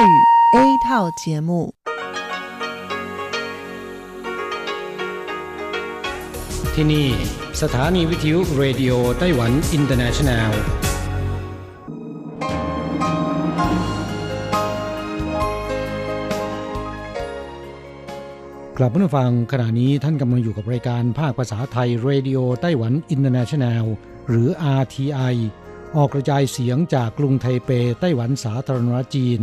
泰语 A 套节目。ที่นี่สถานีวิทยุเรดิโอไต้หวันอินเตอร์เนชั่นแนลกลับมาฟังขณะนี้ท่านกำลังอยู่กับรายการภาคภาษาไทยเรดิโอไต้หวันอินเตอร์เนชั่นแนลหรือ RTI ออกกระจายเสียงจากกรุงไทเปไต้หวันสาธารณรัฐจีน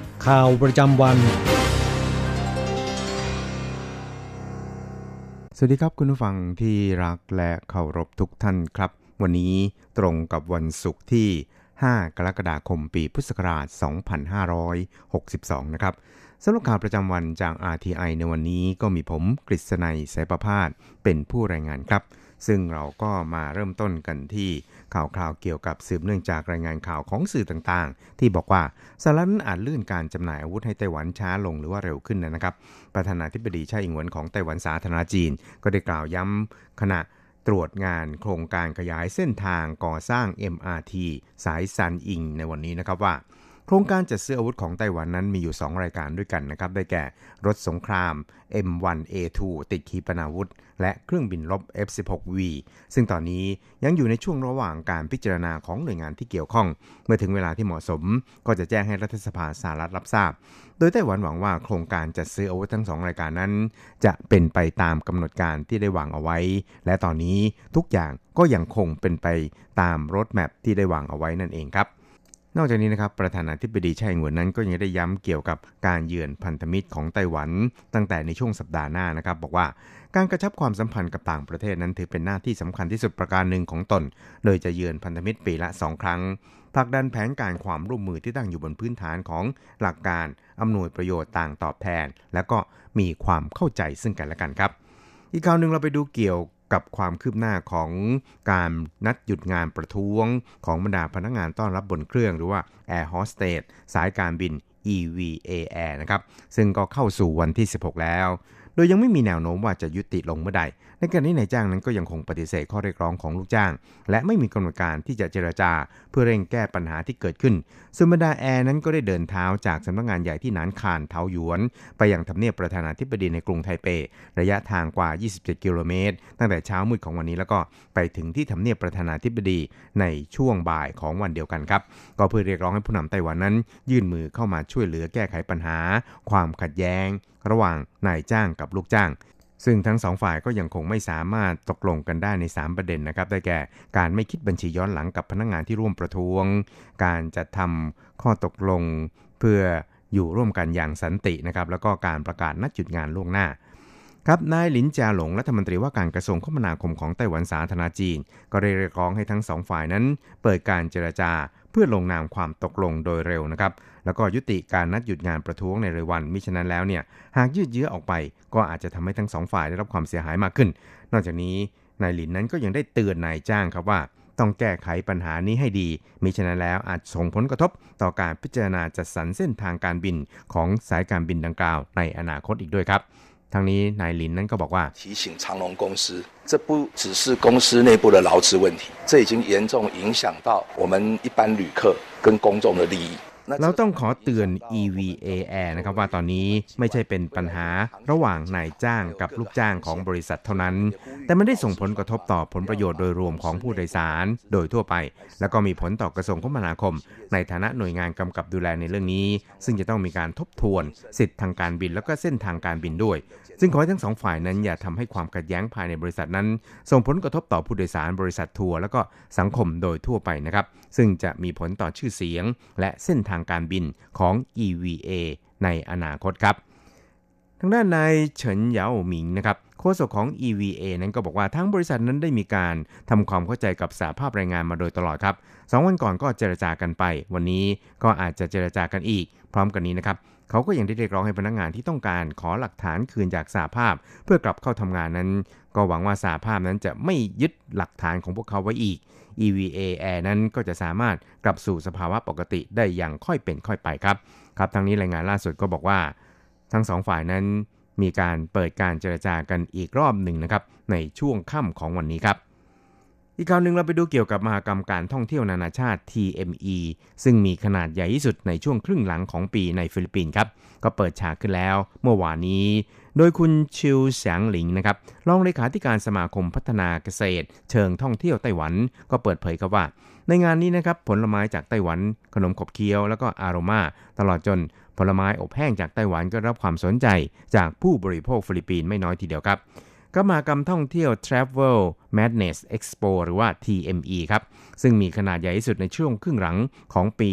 ข่าวประจำวันสวัสดีครับคุณผู้ฟังที่รักและเคารพทุกท่านครับวันนี้ตรงกับวันศุกร์ที่5กรกฎาคมปีพุทธศักราช2562นะครับสำหรับข่าวประจำวันจาก RTI ในวันนี้ก็มีผมกฤษณัยสายประภาสเป็นผู้รายงานครับซึ่งเราก็มาเริ่มต้นกันที่ข่าวคราวเกี่ยวกับสืบเนื่องจากรายงานข่าวของสื่อต่างๆที่บอกว่าสหรัฐอาจเลื่อนการจำหน่ายอาวุธให้ไต้หวันช้าลงหรือว่าเร็วขึ้นนะครับประธานาธิบดีไช่อิงเหวินของไต้หวันสาธารณรัฐจีนก็ได้กล่าวย้ำขณะตรวจงานโครงการขยายเส้นทางก่อสร้าง MRT สายซันอิงในวันนี้นะครับว่าโครงการจัดซื้ออาวุธของไต้หวันนั้นมีอยู่2รายการด้วยกันนะครับได้แก่รถสงคราม M1A2 ติดขีปนาวุธและเครื่องบินรบ F-16V ซึ่งตอนนี้ยังอยู่ในช่วงระหว่างการพิจารณาของหน่วยงานที่เกี่ยวข้องเมื่อถึงเวลาที่เหมาะสมก็จะแจ้งให้รัฐสภาสหรัฐรับทราบโดยไต้หวันหวังว่าโครงการจัดซื้ออาวุธทั้ง2รายการนั้นจะเป็นไปตามกำหนดการที่ได้วางเอาไว้และตอนนี้ทุกอย่างก็ยังคงเป็นไปตามโรดแมพที่ได้วางเอาไว้นั่นเองครับนอกจากนี้นะครับประธานาธิบดีไช่อิงเหวินนั้นก็ยังได้ย้ำเกี่ยวกับการเยือนพันธมิตรของไต้หวันตั้งแต่ในช่วงสัปดาห์หน้านะครับบอกว่าการกระชับความสัมพันธ์กับต่างประเทศนั้นถือเป็นหน้าที่สำคัญที่สุดประการหนึ่งของตนโดยจะเยือนพันธมิตรปีละ2ครั้งผลักดันแผนการความร่วมมือที่ตั้งอยู่บนพื้นฐานของหลักการอำนวยประโยชน์ต่างตอบแทนและก็มีความเข้าใจซึ่งกันและกันครับอีกข่าวนึงเราไปดูเกี่ยวกับความคืบหน้าของการนัดหยุดงานประท้วงของบรรดาพนักงานต้อนรับบนเครื่องหรือว่า Air Hostess สายการบิน EVA Air นะครับซึ่งก็เข้าสู่วันที่16แล้วโดยยังไม่มีแนวโน้มว่าจะยุติลงเมื่อใดในขณะนี้นายจ้างนั้นก็ยังคงปฏิเสธข้อเรียกร้องของลูกจ้างและไม่มีกำหนดการที่จะเจรจาเพื่อเร่งแก้ปัญหาที่เกิดขึ้นส่วนบรรดาแอร์นั้นก็ได้เดินเท้าจากสำนักงานใหญ่ที่หนานคานเทาหยวนไปยังทำเนียบประธานาธิบดีในกรุงไทเประยะทางกว่า27กิโลเมตรตั้งแต่เช้ามืดของวันนี้แล้วก็ไปถึงที่ทำเนียบประธานาธิบดีในช่วงบ่ายของวันเดียวกันครับก็เพื่อเรียกร้องให้ผู้นำไต้หวันนั้นยื่นมือเข้ามาช่วยเหลือแก้ไขปัญหาความขัดแย้งระหว่างนายจ้างกับลูกจ้างซึ่งทั้งสองฝ่ายก็ยังคงไม่สามารถตกลงกันได้ใน3ประเด็นนะครับได้แก่การไม่คิดบัญชีย้อนหลังกับพนักงานที่ร่วมประท้วงการจัดทำข้อตกลงเพื่ออยู่ร่วมกันอย่างสันตินะครับแล้วก็การประกาศนัดหยุดงานล่วงหน้าครับนายหลินจาหลงรัฐมนตรีว่าการกระทรวงคมนาคมของไต้หวันสาธารณจีนก็ได้เรียกร้องให้ทั้งสองฝ่ายนั้นเปิดการเจรจาเพื่อลงนามความตกลงโดยเร็วนะครับแล้วก็ยุติการนัดหยุดงานประท้วงในเร็ววันมิฉะนั้นแล้วเนี่ยหากยืดเยื้อออกไปก็อาจจะทำให้ทั้งสองฝ่ายได้รับความเสียหายมากขึ้นนอกจากนี้นายหลินนั้นก็ยังได้เตือนนายจ้างครับว่าต้องแก้ไขปัญหานี้ให้ดีมิฉะนั้นแล้วอาจส่งผลกระทบต่อการพิจารณาจัดสรรเส้นทางการบินของสายการบินดังกล่าวในอนาคตอีกด้วยครับทางนี้นายหลินนั้นก็บอกว่า提醒长龙公司这不只是公司内部的劳资问题这已经严重影响到我们一般旅客跟公众的利益เราต้องขอเตือน EVA Air นะครับว่าตอนนี้ไม่ใช่เป็นปัญหาระหว่างนายจ้างกับลูกจ้างของบริษัทเท่านั้นแต่มันได้ส่งผลกระทบต่อผลประโยชน์โดยรวมของผู้โดยสารโดยทั่วไปแล้วก็มีผลต่อกระทรวงคมนาคมในฐานะหน่วยงานกำกับดูแลในเรื่องนี้ซึ่งจะต้องมีการทบทวนสิทธิทางการบินแล้วก็เส้นทางการบินด้วยซึ่งขอให้ทั้งสองฝ่ายนั้นอย่าทำให้ความขัดแย้งภายในบริษัทนั้นส่งผลกระทบต่อผู้โดยสารบริษัททัวร์แล้วก็สังคมโดยทั่วไปนะครับซึ่งจะมีผลต่อชื่อเสียงและเส้นทางการบินของ EVA ในอนาคตครับทางด้านนายเฉินเหยาหมิงนะครับโฆ โฆษกของ EVA นั้นก็บอกว่าทั้งบริษัทนั้นได้มีการทำความเข้าใจกับสหภาพแรงงานมาโดยตลอดครับ2วันก่อนก็เจรจากันไปวันนี้ก็อาจจะเจรจากันอีกพร้อมกันนี้นะครับเขาก็ยังได้เรียกร้องให้พนักงานที่ต้องการขอหลักฐานคืนจากสหภาพเพื่อกลับเข้าทำงานนั้นก็หวังว่าสหภาพนั้นจะไม่ยึดหลักฐานของพวกเขาไว้อีก EVA Air นั้นก็จะสามารถกลับสู่สภาวะปกติได้อย่างค่อยเป็นค่อยไปครับครับทางนี้รายงานล่าสุดก็บอกว่าทั้งสองฝ่ายนั้นมีการเปิดการเจรจากันอีกรอบหนึ่งนะครับในช่วงค่ำของวันนี้ครับอีกข่าวนึงเราไปดูเกี่ยวกับมหกรรมการท่องเที่ยวนานาชาติ TME ซึ่งมีขนาดใหญ่ที่สุดในช่วงครึ่งหลังของปีในฟิลิปปินส์ครับก็เปิดฉากขึ้นแล้วเมื่อวานนี้โดยคุณชิวเสียงหลิงนะครับรองเลขาธิการสมาคมพัฒนาเกษตรเชิงท่องเที่ยวไต้หวันก็เปิดเผยครับว่าในงานนี้นะครับผลไม้จากไต้หวันขนมขบเคี้ยวแล้วก็อารมาตลอดจนผลไม้อบแห้งจากไต้หวันก็รับความสนใจจากผู้บริโภคฟิลิปปินส์ไม่น้อยทีเดียวครับก็มหกรรมท่องเที่ยว Travel Madness Expo หรือว่า TME ครับซึ่งมีขนาดใหญ่ที่สุดในช่วงครึ่งหลังของปี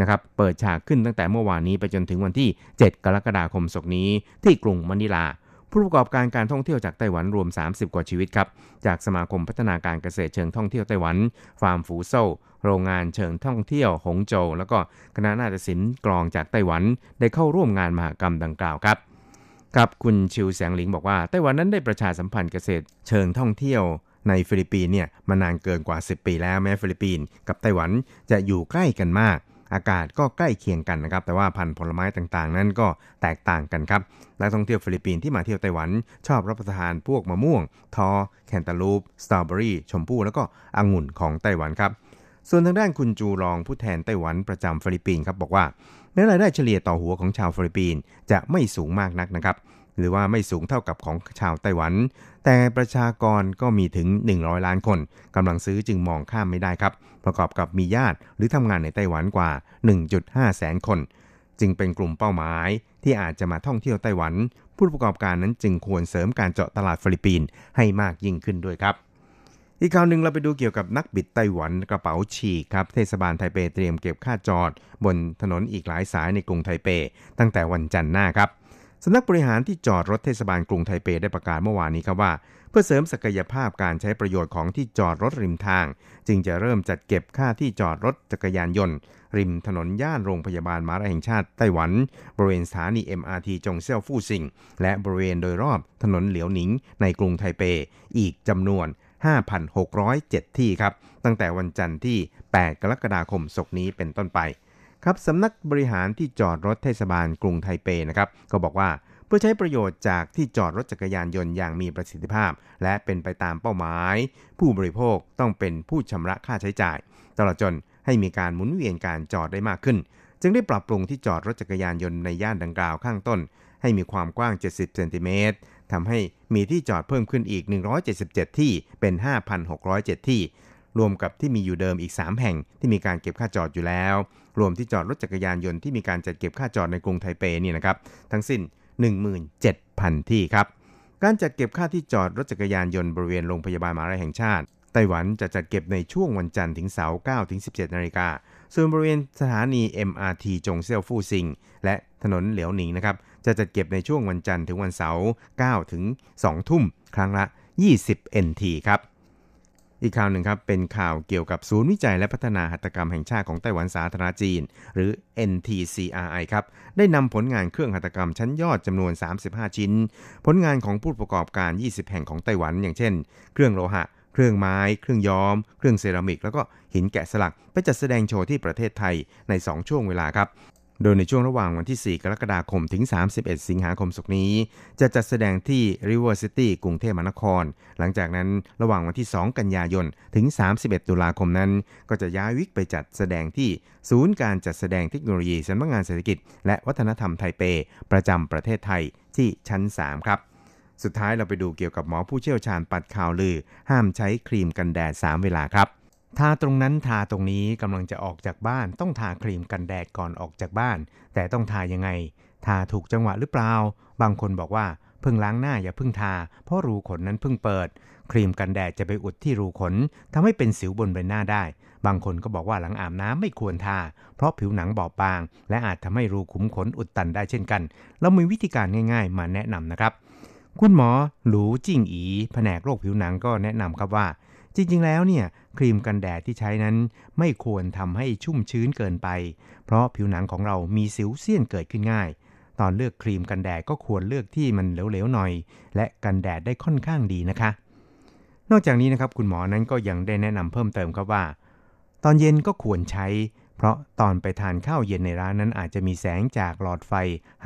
นะครับเปิดฉากขึ้นตั้งแต่เมื่อวานนี้ไปจนถึงวันที่7กรกฎาคมศกนี้ที่กรุงมะนิลาผู้ประกอบการการท่องเที่ยวจากไต้หวันรวม30กว่าชีวิตครับจากสมาคมพัฒนาการเกษตรเชิงท่องเที่ยวไต้หวันฟาร์มฟูโซ่โรงงานเชิงท่องเที่ยวหงโจวแล้วก็คณะนาฏศิลป์กลองจากไต้หวันได้เข้าร่วมงานมหกรรมดังกล่าวครับครับคุณชิวแสงหลิงบอกว่าไต้หวันนั้นได้ประชาสัมพันธ์เกษตรเชิงท่องเที่ยวในฟิลิปปินส์เนี่ยมานานเกินกว่า10ปีแล้วแม้ฟิลิปปินส์กับไต้หวันจะอยู่ใกล้กันมากอากาศก็ใกล้เคียงกันนะครับแต่ว่าพันธุ์ผลไม้ต่างๆนั้นก็แตกต่างกันครับนักท่องเที่ยวฟิลิปปินส์ที่มาเที่ยวไต้หวันชอบรับประทานพวกมะม่วงทอแคนตาลูปสตรอเบอรี่ชมพู่แล้วก็องุ่นของไต้หวันครับส่วนทางด้านคุณจูรองผู้แทนไต้หวันประจำฟิลิปปินส์ครับบอกว่าแม้รายได้เฉลี่ยต่อหัวของชาวฟิลิปปินส์จะไม่สูงมากนักนะครับหรือว่าไม่สูงเท่ากับของชาวไต้หวันแต่ประชากรก็มีถึง100ล้านคนกำลังซื้อจึงมองข้ามไม่ได้ครับประกอบกับมีญาติหรือทำงานในไต้หวันกว่า 1.5 แสนคนจึงเป็นกลุ่มเป้าหมายที่อาจจะมาท่องเที่ยวไต้หวันผู้ประกอบการนั้นจึงควรเสริมการเจาะตลาดฟิลิปปินส์ให้มากยิ่งขึ้นด้วยครับอีกข่าวหนึ่งเราไปดูเกี่ยวกับนักบิดไต้หวันกระเป๋าฉีกครับเทศบาลไทเปเตรียมเก็บค่าจอดบนถนนอีกหลายสายในกรุงไทเปตั้งแต่วันจันทร์หน้าครับสำนักบริหารที่จอดรถเทศบาลกรุงไทเปได้ประกาศเมื่อวานนี้ครับว่าเพื่อเสริมศักยภาพการใช้ประโยชน์ของที่จอดรถริมทางจึงจะเริ่มจัดเก็บค่าที่จอดรถจักรยานยนต์ริมถนนย่านโรงพยาบาลมหาราชแห่งชาติไต้หวันบริเวณสถานี MRT จงเซี่ยวฟู่ซิงและบริเวณโดยรอบถนนเหลียวหนิงในกรุงไทเปอีกจำนวน 5,607 ที่ครับตั้งแต่วันจันทร์ที่8กรกฎาคมศกนี้เป็นต้นไปครับสำนักบริหารที่จอดรถเทศบาลกรุงไทเปนะครับก็บอกว่าเพื่อใช้ประโยชน์จากที่จอดรถจักรยานยนต์อย่างมีประสิทธิภาพและเป็นไปตามเป้าหมายผู้บริโภคต้องเป็นผู้ชำระค่าใช้จ่ายตลอดจนให้มีการหมุนเวียนการจอดได้มากขึ้นจึงได้ปรับปรุงที่จอดรถจักรยานยนต์ในย่านดังกล่าวข้างต้นให้มีความกว้าง70เซนติเมตรทำให้มีที่จอดเพิ่มขึ้นอีก177ที่เป็น 5,607 ที่รวมกับที่มีอยู่เดิมอีก3แห่งที่มีการเก็บค่าจอดอยู่แล้วรวมที่จอดรถจักรยานยนต์ที่มีการจัดเก็บค่าจอดในกรุงไทเปเนี่ยนะครับทั้งสิ้น 17,000 ที่ครับการจัดเก็บค่าที่จอดรถจักรยานยนต์บริเวณโรงพยาบาลมหาวิทยาลัยแห่งชาติไต้หวันจะจัดเก็บในช่วงวันจันทร์ถึงเสาร์ 9-17 น.ส่วนบริเวณสถานี MRT จงเซี่ยวฟู่ซิงและถนนเหลียวหนิงนะครับจะจัดเก็บในช่วงวันจันทร์ถึงวันเสาร์ 9-2 ทุ่มครั้งละ 20 NT ครับอีกข่าวหนึ่งครับเป็นข่าวเกี่ยวกับศูนย์วิจัยและพัฒนาหัตถกรรมแห่งชาติของไต้หวันสาธารณจีนหรือ NTCRI ครับได้นำผลงานเครื่องหัตถกรรมชั้นยอดจำนวน35ชิ้นผลงานของผู้ประกอบการ20แห่งของไต้หวันอย่างเช่นเครื่องโลหะเครื่องไม้เครื่องย้อมเครื่องเซรามิกแล้วก็หินแกะสลักไปจัดแสดงโชว์ที่ประเทศไทยใน2ช่วงเวลาครับโดยในช่วงระหว่างวันที่4กรกฎาคมถึง31สิงหาคมศกนี้จะจัดแสดงที่ River City กรุงเทพมหานครหลังจากนั้นระหว่างวันที่2กันยายนถึง31ตุลาคมนั้นก็จะย้ายวิกไปจัดแสดงที่ศูนย์การจัดแสดงเทคโนโลยีสำนักงานเศรษฐกิจและวัฒนธรรมไทเปประจำประเทศไทยที่ชั้น3ครับสุดท้ายเราไปดูเกี่ยวกับหมอผู้เชี่ยวชาญปัดข่าวลือห้ามใช้ครีมกันแดด3เวลาครับทาตรงนั้นทาตรงนี้กำลังจะออกจากบ้านต้องทาครีมกันแดดก่อนออกจากบ้านแต่ต้องทายังไงทาถูกจังหวะหรือเปล่าบางคนบอกว่าเพิ่งล้างหน้าอย่าเพิ่งทาเพราะรูขนนั้นเพิ่งเปิดครีมกันแดดจะไปอุดที่รูขนทำให้เป็นสิวบนใบหน้าได้บางคนก็บอกว่าหลังอาบน้ำไม่ควรทาเพราะผิวหนังบอบบางและอาจทำให้รูขุมขนอุดตันได้เช่นกันเรามีวิธีการง่ายๆมาแนะนำนะครับ คุณหมอหลูจิ่งอีแผนกโรคผิวหนังก็แนะนำครับว่าจริงๆแล้วเนี่ยครีมกันแดดที่ใช้นั้นไม่ควรทำให้ชุ่มชื้นเกินไปเพราะผิวหนังของเรามีสิวเสี้ยนเกิดขึ้นง่ายตอนเลือกครีมกันแดดก็ควรเลือกที่มันเหลวๆหน่อยและกันแดดได้ค่อนข้างดีนะคะนอกจากนี้นะครับคุณหมอนั้นก็ยังได้แนะนำเพิ่มเติมครับว่าตอนเย็นก็ควรใช้เพราะตอนไปทานข้าวเย็นในร้านนั้นอาจจะมีแสงจากหลอดไฟ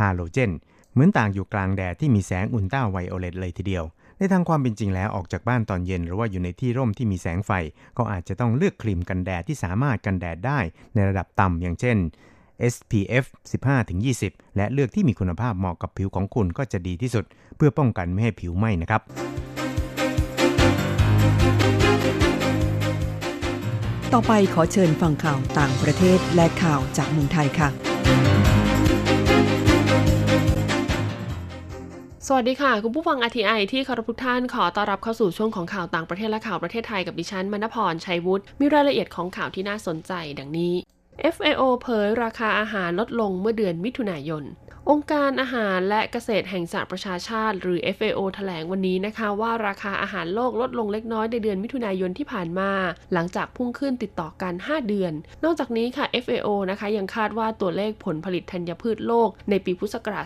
ฮาโลเจนเหมือนต่างอยู่กลางแดดที่มีแสงอุลตราไวโอเลตเลยทีเดียวในทางความเป็นจริงแล้วออกจากบ้านตอนเย็นหรือว่าอยู่ในที่ร่มที่มีแสงไฟก็อาจจะต้องเลือกครีมกันแดดที่สามารถกันแดดได้ในระดับต่ำอย่างเช่น SPF 15-20 และเลือกที่มีคุณภาพเหมาะกับผิวของคุณก็จะดีที่สุดเพื่อป้องกันไม่ให้ผิวไหม้นะครับต่อไปขอเชิญฟังข่าวต่างประเทศและข่าวจากเมืองไทยค่ะสวัสดีค่ะคุณผู้ฟัง RTI ที่เคารพทุกท่านขอต้อนรับเข้าสู่ช่วงของข่าวต่างประเทศและข่าวประเทศไทยกับดิฉันมณพรชัยวุฒิมีรายละเอียดของข่าวที่น่าสนใจดังนี้ FAO เผยราคาอาหารลดลงเมื่อเดือนมิถุนายนองค์การอาหารและเกษตรแห่งสหประชาชาติหรือ FAO แถลงวันนี้นะคะว่าราคาอาหารโลกลดลงเล็กน้อยในเดือนมิถุนายนที่ผ่านมาหลังจากพุ่งขึ้นติดต่อกัน5เดือนนอกจากนี้ค่ะ FAO นะคะยังคาดว่าตัวเลขผลผลิตธัญพืชโลกในปีพุทธศักร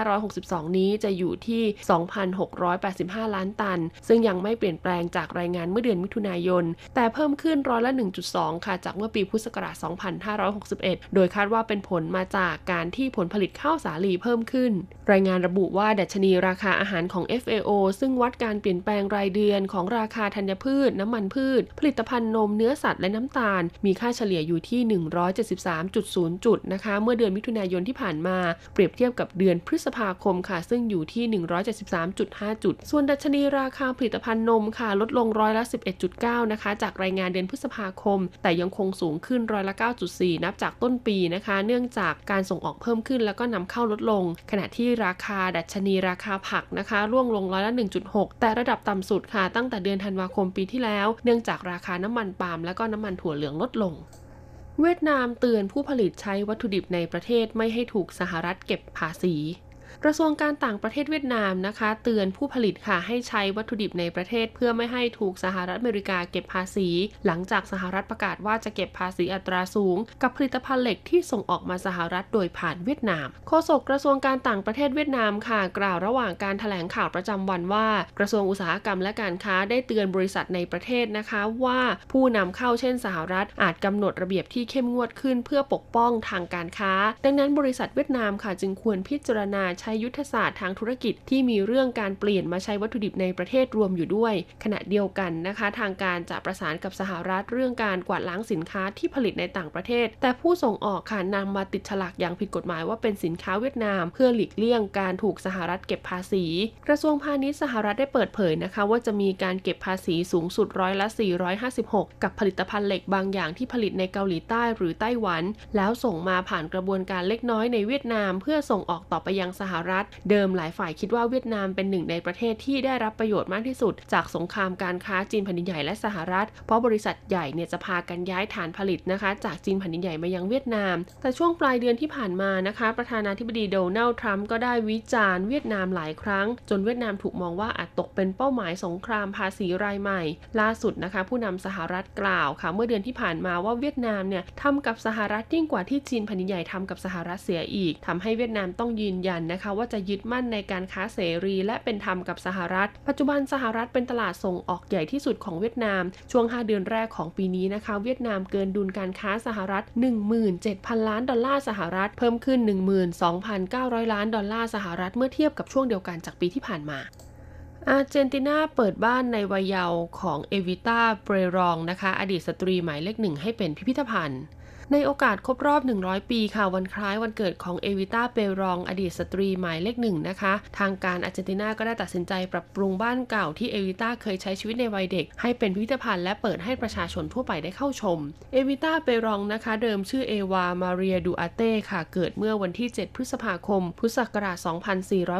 าช 2562 นี้จะอยู่ที่ 2,685 ล้านตันซึ่งยังไม่เปลี่ยนแปลงจากรายงานเมื่อเดือนมิถุนายนแต่เพิ่มขึ้นร้อยละ 1.2 ค่ะจากเมื่อปีพุทธศักราช 2561 โดยคาดว่าเป็นผลมาจากการที่ผลผลิตข้าวสาลีเพิ่มขึ้นรายงานระบุว่าดัชนีราคาอาหารของ FAO ซึ่งวัดการเปลี่ยนแปลงรายเดือนของราคาธัญพืชน้ำมันพืชผลิตภัณฑ์นมเนื้อสัตว์และน้ำตาลมีค่าเฉลี่ยอยู่ที่ 173.0 จุดนะคะเมื่อเดือนมิถุนายนที่ผ่านมาเปรียบเทียบกับเดือนพฤษภาคมค่ะซึ่งอยู่ที่ 173.5 จุดส่วนดัชนีราคาผลิตภัณฑ์นมค่ะลดลงร้อยละ 11.9 นะคะจากรายงานเดือนพฤษภาคมแต่ยังคงสูงขึ้นร้อยละ 9.4 นับจากต้นปีนะคะเนื่องจากการส่งออกเพิ่มขึ้นแล้วก็นำเข้าลดลงขณะที่ราคาดัชนีราคาผักนะคะร่วงลงร้อยละ 1.6 แต่ระดับต่ำสุดค่ะตั้งแต่เดือนธันวาคมปีที่แล้วเนื่องจากราคาน้ำมันปาล์มและก็น้ำมันถั่วเหลืองลดลงเวียดนามเตือนผู้ผลิตใช้วัตถุดิบในประเทศไม่ให้ถูกสหรัฐเก็บภาษีกระทรวงการต่างประเทศเวียดนามนะคะเตือนผู้ผลิตค่ะให้ใช้วัตถุดิบในประเทศเพื่อไม่ให้ถูกสหรัฐอเมริกาเก็บภาษีหลังจากสหรัฐประกาศว่าจะเก็บภาษีอัตราสูงกับผลิตภัณฑ์เหล็กที่ส่งออกมาสหรัฐโดยผ่านเวียดนามโฆษกกระทรวงการต่างประเทศเวียดนามค่ะกล่าวระหว่างการแถลงข่าวประจำวันว่ากระทรวงอุตสาหกรรมและการค้าได้เตือนบริษัทในประเทศนะคะว่าผู้นำเข้าเช่นสหรัฐอาจกำหนดระเบียบที่เข้มงวดขึ้นเพื่อปกป้องทางการค้าดังนั้นบริษัทเวียดนามค่ะจึงควรพิจารณาใช้ยุทธศาสตร์ทางธุรกิจที่มีเรื่องการเปลี่ยนมาใช้วัตถุดิบในประเทศรวมอยู่ด้วยขณะเดียวกันนะคะทางการจะประสานกับสหรัฐเรื่องการกวาดล้างสินค้าที่ผลิตในต่างประเทศแต่ผู้ส่งออกค่ะนำมาติดฉลากอย่างผิดกฎหมายว่าเป็นสินค้าเวียดนามเพื่อหลีกเลี่ยงการถูกสหรัฐเก็บภาษีกระทรวงพาณิชย์สหรัฐได้เปิดเผยนะคะว่าจะมีการเก็บภาษีสูงสุดร้อยละ 456 กับผลิตภัณฑ์เหล็กบางอย่างที่ผลิตในเกาหลีใต้หรือไต้หวันแล้วส่งมาผ่านกระบวนการเล็กน้อยในเวียดนามเพื่อส่งออกต่อไปยังสหรัฐเดิมหลายฝ่ายคิดว่าเวียดนามเป็นหนึ่งในประเทศที่ได้รับประโยชน์มากที่สุดจากสงครามการค้าจีนแผ่นดินใหญ่และสหรัฐเพราะบริษัทใหญ่เนี่ยจะพากันย้ายฐานผลิตนะคะจากจีนแผ่นดินใหญ่มายังเวียดนามแต่ช่วงปลายเดือนที่ผ่านมานะคะประธานาธิบดีโดนัลด์ทรัมป์ก็ได้วิจารณ์เวียดนามหลายครั้งจนเวียดนามถูกมองว่าอาจตกเป็นเป้าหมายสงครามภาษีรายใหม่ล่าสุดนะคะผู้นำสหรัฐกล่าวค่ะเมื่อเดือนที่ผ่านมาว่าเวียดนามเนี่ยทำกับสหรัฐยิ่งกว่าที่จีนแผ่นดินใหญ่ทำกับสหรัฐเสียอีกทำให้เวียดนามต้องยืนยันนะคะว่าจะยึดมั่นในการค้าเสรีและเป็นธรรมกับสหรัฐปัจจุบันสหรัฐเป็นตลาดส่งออกใหญ่ที่สุดของเวียดนามช่วง5เดือนแรกของปีนี้นะคะเวียดนามเกินดุลการค้าสหรัฐ 17,000 ล้านดอลลาร์สหรัฐเพิ่มขึ้น 12,900 ล้านดอลลาร์สหรัฐเมื่อเทียบกับช่วงเดียวกันจากปีที่ผ่านมาอาร์เจนตินาเปิดบ้านในวัยเยาว์ของเอวิต้าเปเรรองนะคะอดีตสตรีหมายเลข1ให้เป็นพิพิธภัณฑ์ในโอกาสครบรอบ100ปีค่ะวันคล้ายวันเกิดของเอวิต้าเปรองอดีตสตรีหมายเลข1นะคะทางการอาร์เจนตินาก็ได้ตัดสินใจปรับปรุงบ้านเก่าที่เอวิต้าเคยใช้ชีวิตในวัยเด็กให้เป็นพิพิธภัณฑ์และเปิดให้ประชาชนทั่วไปได้เข้าชมเอวิต้าเปรองนะคะเดิมชื่อเอวามาเรียดูอาเต้ค่ะเกิดเมื่อวันที่7พฤษภาคมพุทธศักราช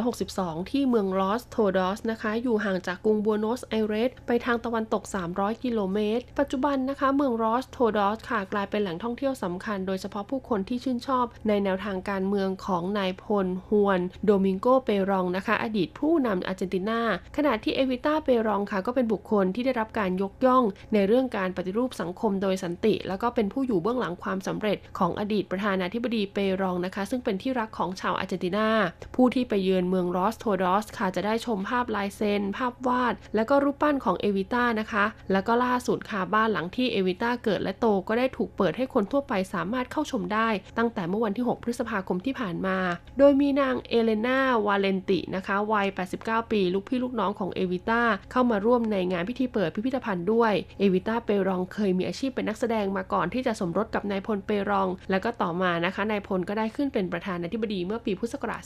2462ที่เมืองลอสโทดอสนะคะอยู่ห่างจากกรุงบัวโนสไอเรสไปทางตะวันตก300 กิโลเมตรปัจจุบันนะคะเมืองลอสโทดอสค่ะกลายเป็นแหล่งท่องเที่ยว สำคัญโดยเฉพาะผู้คนที่ชื่นชอบในแนวทางการเมืองของนายพลฮวนโดมิงโกเปรองนะคะอดีตผู้นำอาร์เจนตินาขณะที่เอวิต้าเปรองค่ะก็เป็นบุคคลที่ได้รับการยกย่องในเรื่องการปฏิรูปสังคมโดยสันติแล้วก็เป็นผู้อยู่เบื้องหลังความสำเร็จของอดีตประธานาธิบดีเปรองนะคะซึ่งเป็นที่รักของชาวอาร์เจนตินาผู้ที่ไปเยือนเมืองรอสโทดอสค่ะจะได้ชมภาพลายเซ็นภาพวาดและก็รูปปั้นของเอวิต้านะคะแล้วก็ล่าสุดค่ะบ้านหลังที่เอวิต้าเกิดและโตก็ได้ถูกเปิดให้คนทั่วไปสามารถเข้าชมได้ตั้งแต่เมื่อวันที่6พฤษภาคมที่ผ่านมาโดยมีนางเอเลนาวาเลนตินะคะวัย89ปีลูกพี่ลูกน้องของเอวิต้าเข้ามาร่วมในงานพิธีเปิดพิพิธภัณฑ์ด้วยเอวิต้าเปรองเคยมีอาชีพเป็นนักแสดงมาก่อนที่จะสมรสกับนายพลเปรองแล้วก็ต่อมานะคะนายพลก็ได้ขึ้นเป็นประธานาธิบดีเมื่อปีพุทธศักราช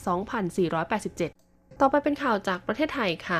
2487ต่อไปเป็นข่าวจากประเทศไทยค่ะ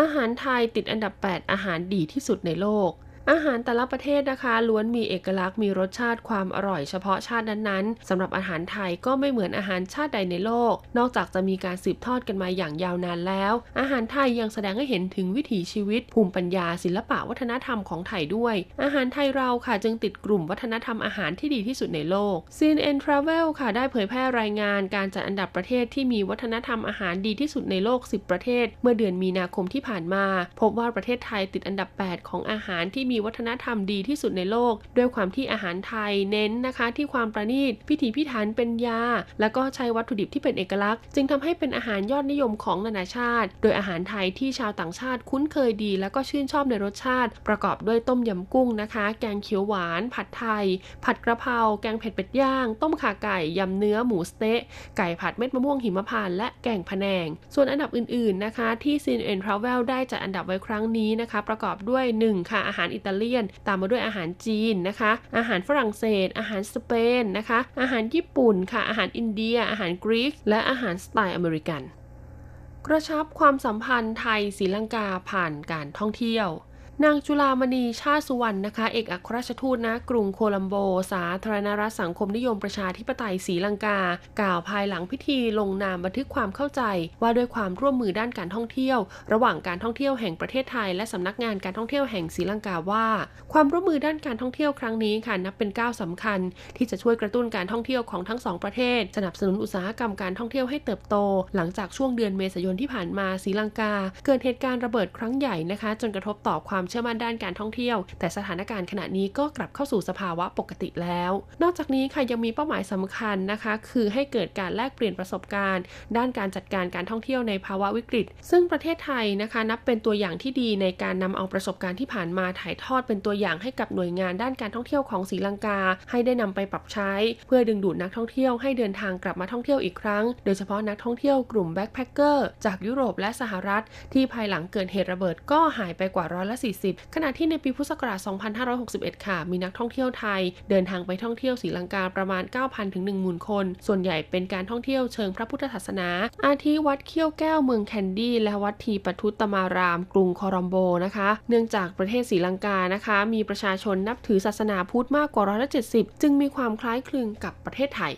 อาหารไทยติดอันดับ8อาหารดีที่สุดในโลกอาหารแต่ละประเทศนะคะล้วนมีเอกลักษณ์มีรสชาติความอร่อยเฉพาะชาตินั้นๆสำหรับอาหารไทยก็ไม่เหมือนอาหารชาติใดในโลกนอกจากจะมีการสืบทอดกันมาอย่างยาวนานแล้วอาหารไทยยังแสดงให้เห็นถึงวิถีชีวิตภูมิปัญญาศิลปะวัฒนธรรมของไทยด้วยอาหารไทยเราค่ะจึงติดกลุ่มวัฒนธรรมอาหารที่ดีที่สุดในโลก CNN Travel ค่ะได้เผยแพร่รายงานการจัดอันดับประเทศที่มีวัฒนธรรมอาหารดีที่สุดในโลก10ประเทศเมื่อเดือนมีนาคมที่ผ่านมาพบว่าประเทศไทยติดอันดับ8ของอาหารที่มีวัฒนธรรมดีที่สุดในโลกด้วยความที่อาหารไทยเน้นนะคะที่ความประณีตพิถีพิถันเป็นยาและก็ใช้วัตถุดิบที่เป็นเอกลักษณ์จึงทำให้เป็นอาหารยอดนิยมของนานาชาติโดยอาหารไทยที่ชาวต่างชาติคุ้นเคยดีและก็ชื่นชอบในรสชาติประกอบด้วยต้มยำกุ้งนะคะแกงเขียวหวานผัดไทยผัดกระเพราแกงเผ็ดเป็ดย่างต้มข่าไก่ยำเนื้อหมูสเต๊ะไก่ผัดเม็ดมะม่วงหิมพานต์และแกงพะแนงส่วนอันดับอื่นๆนะคะที่ CNN Travel ได้จัดอันดับไว้ครั้งนี้นะคะประกอบด้วย1ค่ะอาหารอิตาเลียนตามมาด้วยอาหารจีนนะคะอาหารฝรั่งเศสอาหารสเปนนะคะอาหารญี่ปุ่นค่ะอาหารอินเดียอาหารกรีกและอาหารสไตล์อเมริกันกระชับความสัมพันธ์ไทยศรีลังกาผ่านการท่องเที่ยวนางจุฬามณีชาติสุวรรณนะคะเอกอัครราชทูตณกรุงโคลัมโบสาธารณรัฐสังคมนิยมประชาธิปไตยศรีลังกากล่าวภายหลังพิธีลงนามบันทึกความเข้าใจว่าด้วยความร่วมมือด้านการท่องเที่ยวระหว่างการท่องเที่ยวแห่งประเทศไทยและสำนักงานการท่องเที่ยวแห่งศรีลังกาว่าความร่วมมือด้านการท่องเที่ยวครั้งนี้ค่ะนับเป็นก้าวสำคัญที่จะช่วยกระตุ้นการท่องเที่ยวของทั้งสองประเทศสนับสนุนอุตสาหกรรมการท่องเที่ยวให้เติบโตหลังจากช่วงเดือนเมษายนที่ผ่านมาศรีลังกาเกิดเหตุการณ์ระเบิดครั้งใหญ่นะคะจนกระทบต่อความเชื่อมั่นด้านการท่องเที่ยวแต่สถานการณ์ขณะนี้ก็กลับเข้าสู่สภาวะปกติแล้วนอกจากนี้ค่ะยังมีเป้าหมายสำคัญนะคะคือให้เกิดการแลกเปลี่ยนประสบการณ์ด้านการจัดการการท่องเที่ยวในภาวะวิกฤตซึ่งประเทศไทยนะคะนับเป็นตัวอย่างที่ดีในการนำเอาประสบการณ์ที่ผ่านมาถ่ายทอดเป็นตัวอย่างให้กับหน่วยงานด้านการท่องเที่ยวของศรีลังกาให้ได้นำไปปรับใช้เพื่อดึงดูดนักท่องเที่ยวให้เดินทางกลับมาท่องเที่ยวอีกครั้งโดยเฉพาะนักท่องเที่ยวกลุ่มแบ็คแพคเกอร์จากยุโรปและสหรัฐที่ภายหลังเกิดเหตุระเบิดก็หายไปกว่า40%ขณะที่ในปีพุทธศักราช2561ค่ะมีนักท่องเที่ยวไทยเดินทางไปท่องเที่ยวศรีลังกาประมาณ 9,000 ถึง 10,000 คนส่วนใหญ่เป็นการท่องเที่ยวเชิงพระพุทธศาสนาอาทิวัดเขี้ยวแก้วเมืองแคนดี้และวัดทีปทุตตมารามกรุงโคลัมโบนะคะเนื่องจากประเทศศรีลังกานะคะมีประชาชนนับถือศาสนาพุทธมากกว่า 170% จึงมีความคล้ายคลึงกับประเทศไทย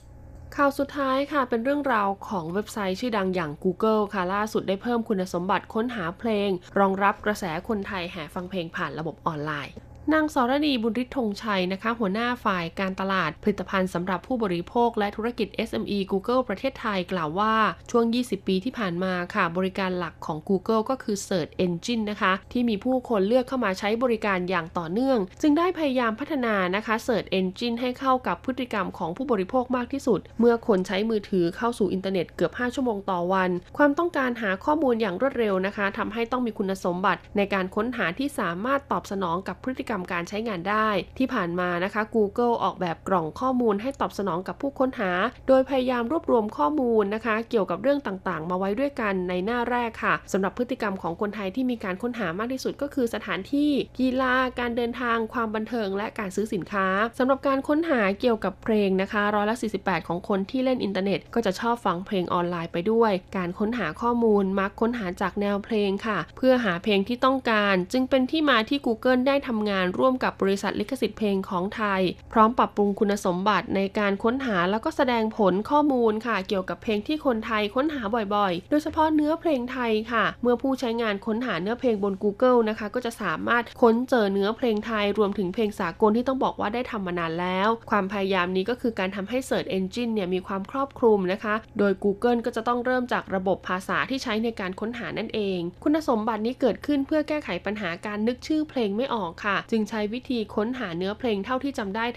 ข่าวสุดท้ายค่ะเป็นเรื่องราวของเว็บไซต์ชื่อดังอย่าง Google ค่ะล่าสุดได้เพิ่มคุณสมบัติค้นหาเพลงรองรับกระแสคนไทยแห่ฟังเพลงผ่านระบบออนไลน์นางสรณีบุญฤทธิ์ธงชัยนะคะหัวหน้าฝ่ายการตลาดผลิตภัณฑ์สำหรับผู้บริโภคและธุรกิจ SME Google ประเทศไทยกล่าวว่าช่วง20 ปีที่ผ่านมาค่ะบริการหลักของ Google ก็คือ Search Engine นะคะที่มีผู้คนเลือกเข้ามาใช้บริการอย่างต่อเนื่องจึงได้พยายามพัฒนานะคะ Search Engine ให้เข้ากับพฤติกรรมของผู้บริโภคมากที่สุดเมื่อคนใช้มือถือเข้าสู่อินเทอร์เน็ตเกือบ5ชั่วโมงต่อวันความต้องการหาข้อมูลอย่างรวดเร็วนะคะทำให้ต้องมีคุณสมบัติในการค้นหาที่สามารถตอบสนองกับพฤติกรรมการใช้งานได้ที่ผ่านมานะคะ Google ออกแบบกล่องข้อมูลให้ตอบสนองกับผู้ค้นหาโดยพยายามรวบรวมข้อมูลนะคะเกี่ยวกับเรื่องต่างๆมาไว้ด้วยกันในหน้าแรกค่ะสำหรับพฤติกรรมของคนไทยที่มีการค้นหามากที่สุดก็คือสถานที่กีฬาการเดินทางความบันเทิงและการซื้อสินค้าสำหรับการค้นหาเกี่ยวกับเพลงนะคะ48%ของคนที่เล่นอินเทอร์เน็ตก็จะชอบฟังเพลงออนไลน์ไปด้วยการค้นหาข้อมูลมักค้นหาจากแนวเพลงค่ะเพื่อหาเพลงที่ต้องการจึงเป็นที่มาที่ Google ได้ทำงาน ร่วมกับบริษัทลิขสิทธิ์เพลงของไทยพร้อมปรับปรุงคุณสมบัติในการค้นหาแล้วก็แสดงผลข้อมูลค่ะเกี่ยวกับเพลงที่คนไทยค้นหาบ่อยๆโดยเฉพาะเนื้อเพลงไทยค่ะเมื่อผู้ใช้งานค้นหาเนื้อเพลงบน Google นะคะก็จะสามารถค้นเจอเนื้อเพลงไทยรวมถึงเพลงสากลที่ต้องบอกว่าได้ทำมานานแล้วความพยายามนี้ก็คือการทำให้ Search Engine เนี่ยมีความครอบคลุมนะคะโดย Google ก็จะต้องเริ่มจากระบบภาษาที่ใช้ในการค้นหานั่นเองคุณสมบัตินี้เกิดขึ้นเพื่อแก้ไขปัญหาการนึกชื่อเพลงไม่ออกค่ะจึงใช้วิธีค้นหาเนื้อเพลงเท่าที่จำได้แท